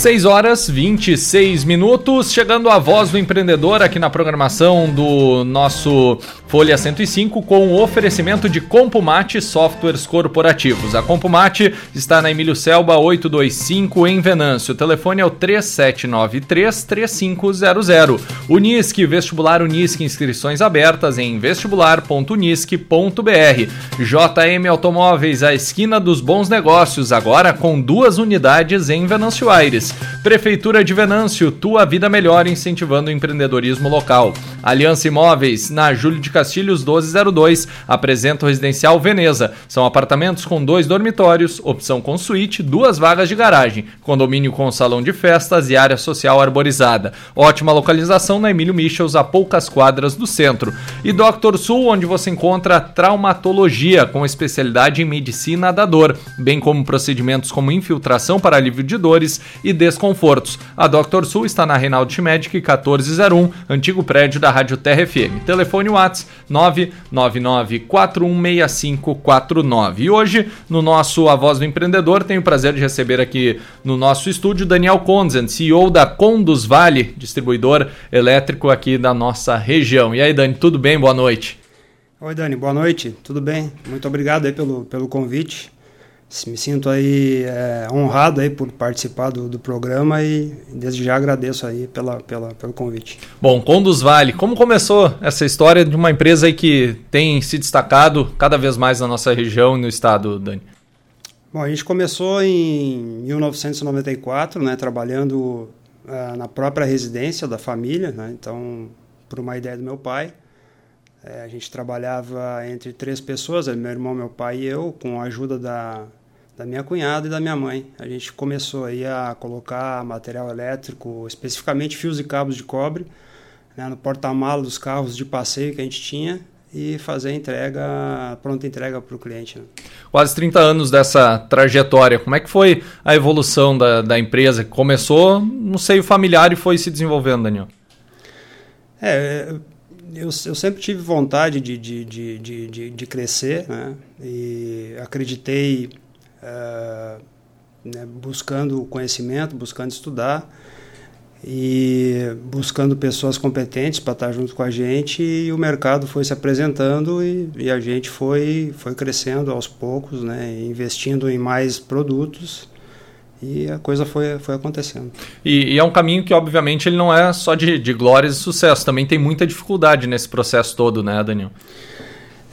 6 horas 26 minutos, chegando a voz do empreendedor aqui na programação do nosso Folha 105 com o oferecimento de Compumate Softwares Corporativos. A Compumate está na Emílio Celba 825 em Venâncio. O telefone é o 3793-3500. Unisque, vestibular Unisque, inscrições abertas em vestibular.unisque.br. JM Automóveis, a esquina dos bons negócios, agora com 2 unidades em Venâncio Aires. Prefeitura de Venâncio, tua vida melhor, incentivando o empreendedorismo local. Aliança Imóveis, na Júlio de Castilhos 1202, apresenta o Residencial Veneza. São apartamentos com 2 dormitórios, opção com suíte, 2 vagas de garagem, condomínio com salão de festas e área social arborizada. Ótima localização na Emílio Michels, a poucas quadras do centro. E Dr. Sul, onde você encontra traumatologia, com especialidade em medicina da dor, bem como procedimentos como infiltração para alívio de dores e desconfortos. A Dr. Sul está na Reinaldo Schmedic 1401, antigo prédio da Rádio Terra FM. Telefone WhatsApp 999416549. E hoje, no nosso A Voz do Empreendedor, tenho o prazer de receber aqui no nosso estúdio Daniel Kondzen, CEO da Condusvale, distribuidor elétrico aqui da nossa região. E aí, Dani, tudo bem? Boa noite. Oi, Dani, boa noite. Tudo bem? Muito obrigado aí pelo convite. Me sinto aí honrado aí por participar do programa e desde já agradeço aí pelo convite. Bom, Condusvale, como começou essa história de uma empresa aí que tem se destacado cada vez mais na nossa região e no estado, Dani? Bom, a gente começou em 1994, né, trabalhando na própria residência da família, né, então por uma ideia do meu pai. A gente trabalhava entre 3 pessoas, meu irmão, meu pai e eu, com a ajuda da minha cunhada e da minha mãe. A gente começou aí a colocar material elétrico, especificamente fios e cabos de cobre, né, no porta-malas dos carros de passeio que a gente tinha e fazer pronta entrega para o cliente. Né? Quase 30 anos dessa trajetória. Como é que foi a evolução da empresa, que começou no seio familiar e foi se desenvolvendo, Daniel? Eu sempre tive vontade de crescer, né? E acreditei, né, buscando conhecimento, buscando estudar e buscando pessoas competentes para estar junto com a gente, e o mercado foi se apresentando e a gente foi crescendo aos poucos, né, investindo em mais produtos. E a coisa foi acontecendo. E é um caminho que, obviamente, ele não é só de glórias e sucesso. Também tem muita dificuldade nesse processo todo, né, Daniel?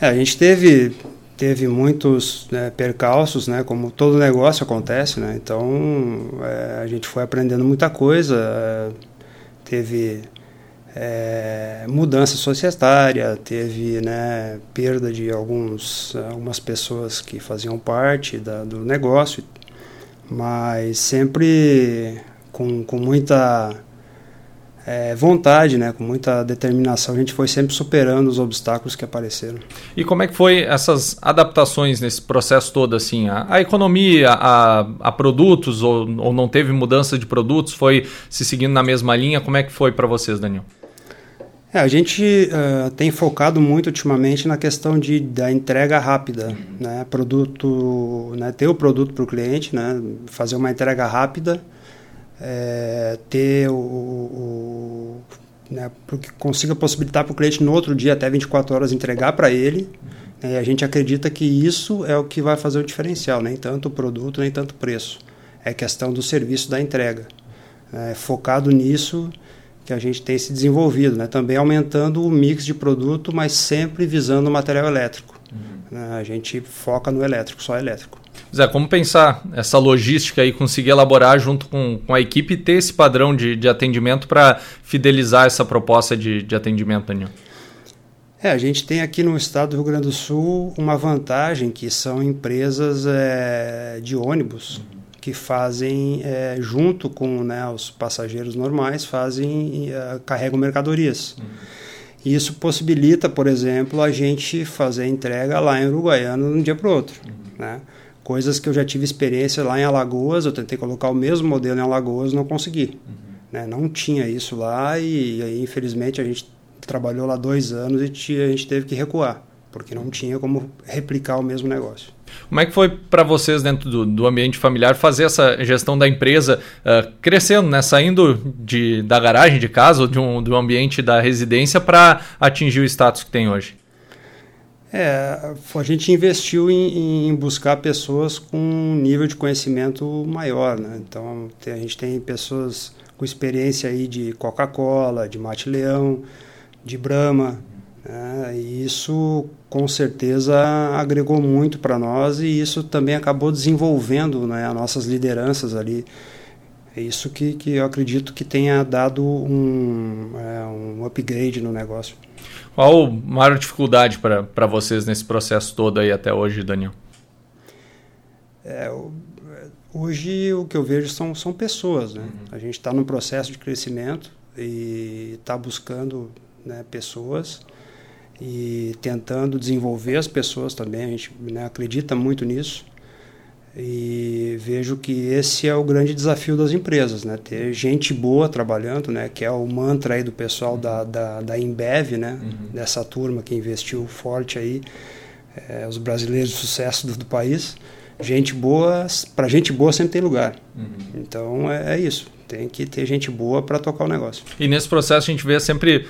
A gente teve muitos, né, percalços, né, como todo negócio acontece, né? Então, a gente foi aprendendo muita coisa. Teve mudança societária, teve, né, perda de algumas pessoas que faziam parte do negócio, mas sempre com muita vontade, né? Com muita determinação, a gente foi sempre superando os obstáculos que apareceram. E como é que foi essas adaptações nesse processo todo? Assim, a economia, a produtos, ou não teve mudança de produtos? Foi se seguindo na mesma linha? Como é que foi para vocês, Daniel? A gente tem focado muito ultimamente na questão da entrega rápida, né? Produto, né? Ter o produto para o cliente, né? Fazer uma entrega rápida, ter o né? Porque consiga possibilitar para o cliente no outro dia, até 24 horas, entregar para ele. Uhum. Né? A gente acredita que isso é o que vai fazer o diferencial, nem tanto o produto, nem tanto o preço. É questão do serviço da entrega. Focado nisso que a gente tem se desenvolvido, né? Também aumentando o mix de produto, mas sempre visando o material elétrico. Uhum. A gente foca no elétrico, só elétrico. Zé, como pensar essa logística e conseguir elaborar junto com a equipe e ter esse padrão de atendimento para fidelizar essa proposta de atendimento, Daniel? A gente tem aqui no estado do Rio Grande do Sul uma vantagem, que são empresas de ônibus. Uhum. Que fazem, junto com, né, os passageiros normais, carregam mercadorias. Uhum. Isso possibilita, por exemplo, a gente fazer entrega lá em Uruguaiana de um dia para o outro. Uhum. Né? Coisas que eu já tive experiência lá em Alagoas, eu tentei colocar o mesmo modelo em Alagoas, não consegui. Uhum. Né? Não tinha isso lá e aí, infelizmente, a gente trabalhou lá 2 anos e a gente teve que recuar porque não tinha como replicar o mesmo negócio. Como é que foi para vocês, dentro do ambiente familiar, fazer essa gestão da empresa crescendo, né? Saindo da garagem de casa ou do ambiente da residência para atingir o status que tem hoje? A gente investiu em buscar pessoas com um nível de conhecimento maior, né? Então, a gente tem pessoas com experiência aí de Coca-Cola, de Mate Leão, de Brahma, né? E isso, com certeza, agregou muito para nós e isso também acabou desenvolvendo, né, as nossas lideranças ali. É isso que eu acredito que tenha dado um upgrade no negócio. Qual a maior dificuldade para vocês nesse processo todo aí até hoje, Daniel? Hoje o que eu vejo são pessoas, né? Uhum. A gente está num processo de crescimento e está buscando, né, pessoas e tentando desenvolver as pessoas também. A gente, né, acredita muito nisso. E vejo que esse é o grande desafio das empresas, né? Ter gente boa trabalhando, né? Que é o mantra aí do pessoal da Inbev, né? Uhum. Dessa turma que investiu forte aí, os brasileiros de sucesso do país. Gente boa, para gente boa sempre tem lugar. Uhum. Então é isso. Tem que ter gente boa para tocar o negócio. E nesse processo a gente vê sempre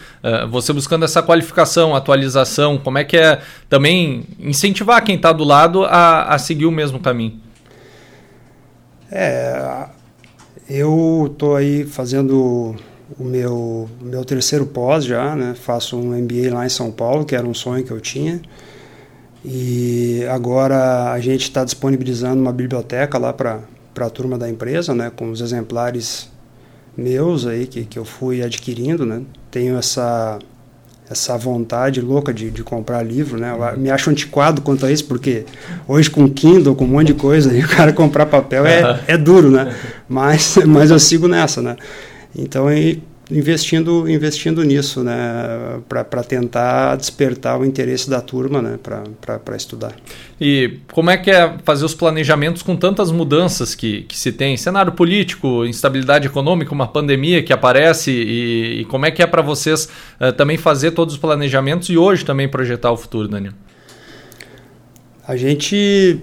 você buscando essa qualificação, atualização. Como é que é também incentivar quem está do lado a seguir o mesmo caminho? Eu estou aí fazendo o meu terceiro pós já, né? Faço um MBA lá em São Paulo, que era um sonho que eu tinha. E agora a gente está disponibilizando uma biblioteca lá para a turma da empresa, né? Com os exemplares meus aí que eu fui adquirindo, né? Tenho essa vontade louca de comprar livro, né? Eu me acho antiquado quanto a isso, porque hoje com Kindle, com um monte de coisa, e o cara comprar papel é duro, né? Mas eu sigo nessa, né? Então, investindo nisso, né? Para tentar despertar o interesse da turma, né? Para estudar. E como é que é fazer os planejamentos com tantas mudanças que se tem? Cenário político, instabilidade econômica, uma pandemia que aparece e como é que é para vocês também fazer todos os planejamentos e hoje também projetar o futuro, Daniel? A gente...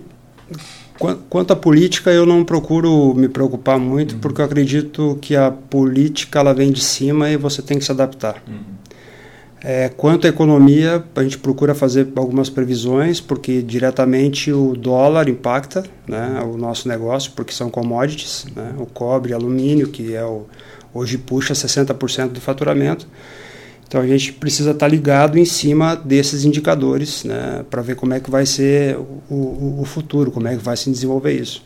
Quanto à política, eu não procuro me preocupar muito, uhum, porque eu acredito que a política ela vem de cima e você tem que se adaptar. Uhum. Quanto à economia, a gente procura fazer algumas previsões, porque diretamente o dólar impacta, né, o nosso negócio, porque são commodities, né, o cobre, alumínio, que hoje puxa 60% do faturamento. Então a gente precisa estar ligado em cima desses indicadores, né, para ver como é que vai ser o futuro, como é que vai se desenvolver isso.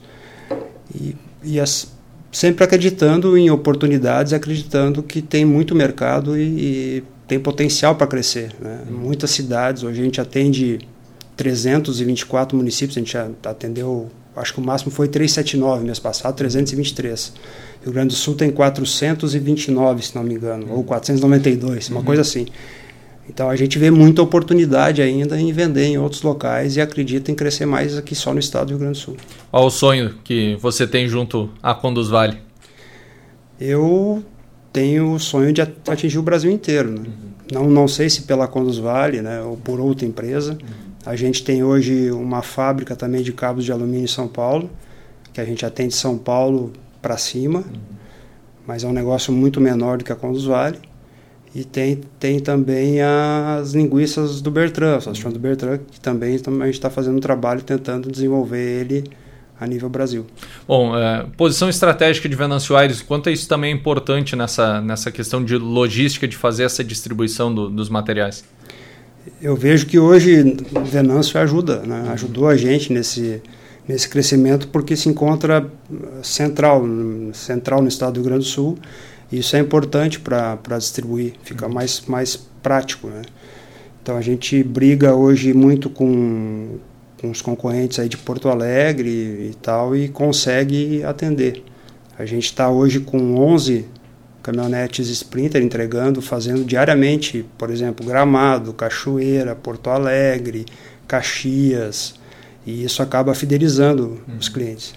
E sempre acreditando em oportunidades, acreditando que tem muito mercado e tem potencial para crescer, né? Muitas cidades, hoje a gente atende 324 municípios, a gente já atendeu, acho que o máximo foi 379 mês passado, 323. O Rio Grande do Sul tem 429, se não me engano, ou 492, uma coisa assim. Então, a gente vê muita oportunidade ainda em vender em outros locais e acredita em crescer mais aqui só no estado do Rio Grande do Sul. Qual o sonho que você tem junto à Condusvale? Eu tenho o sonho de atingir o Brasil inteiro, né? Não sei se pela Condusvale, né, ou por outra empresa. A gente tem hoje uma fábrica também de cabos de alumínio em São Paulo, que a gente atende São Paulo para cima, mas é um negócio muito menor do que a Condusvale. E tem também as linguiças do Bertrand, o salsichão do Bertrand, que também a gente está fazendo um trabalho tentando desenvolver ele a nível Brasil. Bom, posição estratégica de Venâncio Aires, quanto a isso também é importante nessa questão de logística, de fazer essa distribuição dos materiais? Eu vejo que hoje Venâncio ajuda, né? Ajudou a gente nesse crescimento, porque se encontra central no estado do Rio Grande do Sul, e isso é importante para distribuir, fica mais prático, né? Então a gente briga hoje muito com os concorrentes aí de Porto Alegre e tal, e consegue atender. A gente está hoje com 11 caminhonetes Sprinter entregando, fazendo diariamente, por exemplo, Gramado, Cachoeira, Porto Alegre, Caxias, e isso acaba fidelizando os clientes.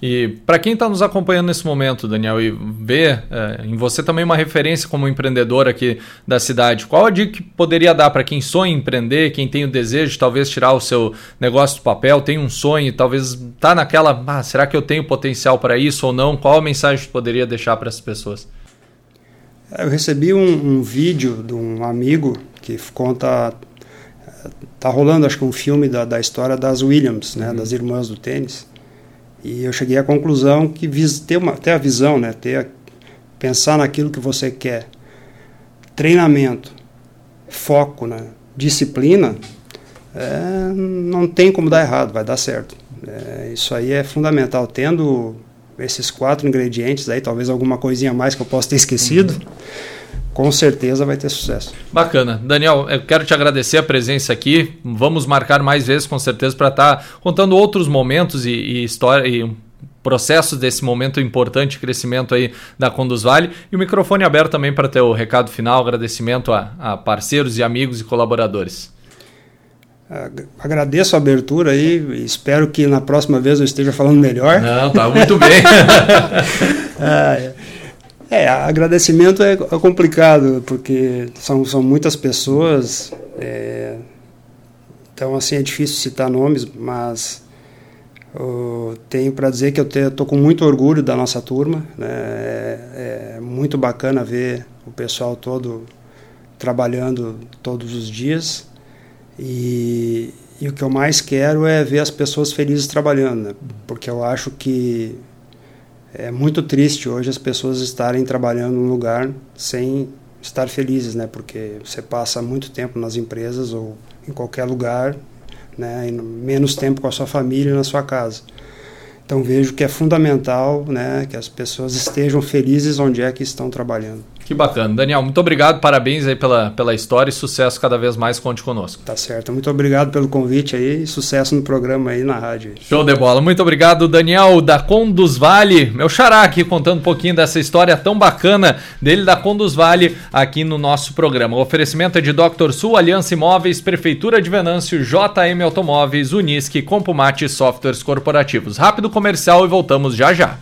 E para quem está nos acompanhando nesse momento, Daniel, e vê em você também uma referência como empreendedor aqui da cidade, qual a dica que poderia dar para quem sonha em empreender, quem tem o desejo de talvez tirar o seu negócio do papel, tem um sonho, talvez está naquela, será que eu tenho potencial para isso ou não? Qual a mensagem que poderia deixar para essas pessoas? Eu recebi um vídeo de um amigo que conta... Tá rolando, acho que um filme da história das Williams, né, das irmãs do tênis. E eu cheguei à conclusão que ter a visão, né, pensar naquilo que você quer, treinamento, foco, né, disciplina, não tem como dar errado, vai dar certo. Isso aí é fundamental. Tendo esses 4 ingredientes aí, talvez alguma coisinha a mais que eu possa ter esquecido, com certeza vai ter sucesso. Bacana. Daniel, eu quero te agradecer a presença aqui. Vamos marcar mais vezes, com certeza, para estar contando outros momentos e histórias e processos desse momento importante de crescimento aí da Condusvale. E o microfone aberto também para ter o recado final, agradecimento a parceiros e amigos e colaboradores. Agradeço a abertura aí, espero que na próxima vez eu esteja falando melhor. Não, tá muito bem. Agradecimento é complicado, porque são muitas pessoas, então assim é difícil citar nomes, mas tenho para dizer que eu estou com muito orgulho da nossa turma, né? É muito bacana ver o pessoal todo trabalhando todos os dias, e o que eu mais quero é ver as pessoas felizes trabalhando, né? Porque eu acho que é muito triste hoje as pessoas estarem trabalhando num lugar sem estar felizes, né? Porque você passa muito tempo nas empresas ou em qualquer lugar, né? E menos tempo com a sua família e na sua casa. Então vejo que é fundamental, né, que as pessoas estejam felizes onde é que estão trabalhando. Que bacana. Daniel, muito obrigado, parabéns aí pela história e sucesso cada vez mais, conte conosco. Tá certo, muito obrigado pelo convite aí e sucesso no programa aí na rádio. Show de bola, muito obrigado, Daniel da Condusvale, meu xará aqui contando um pouquinho dessa história tão bacana dele da Condusvale aqui no nosso programa. O oferecimento é de Dr. Sul, Aliança Imóveis, Prefeitura de Venâncio, JM Automóveis, Unisque, Compumate Softwares Corporativos. Rápido comercial e voltamos já já.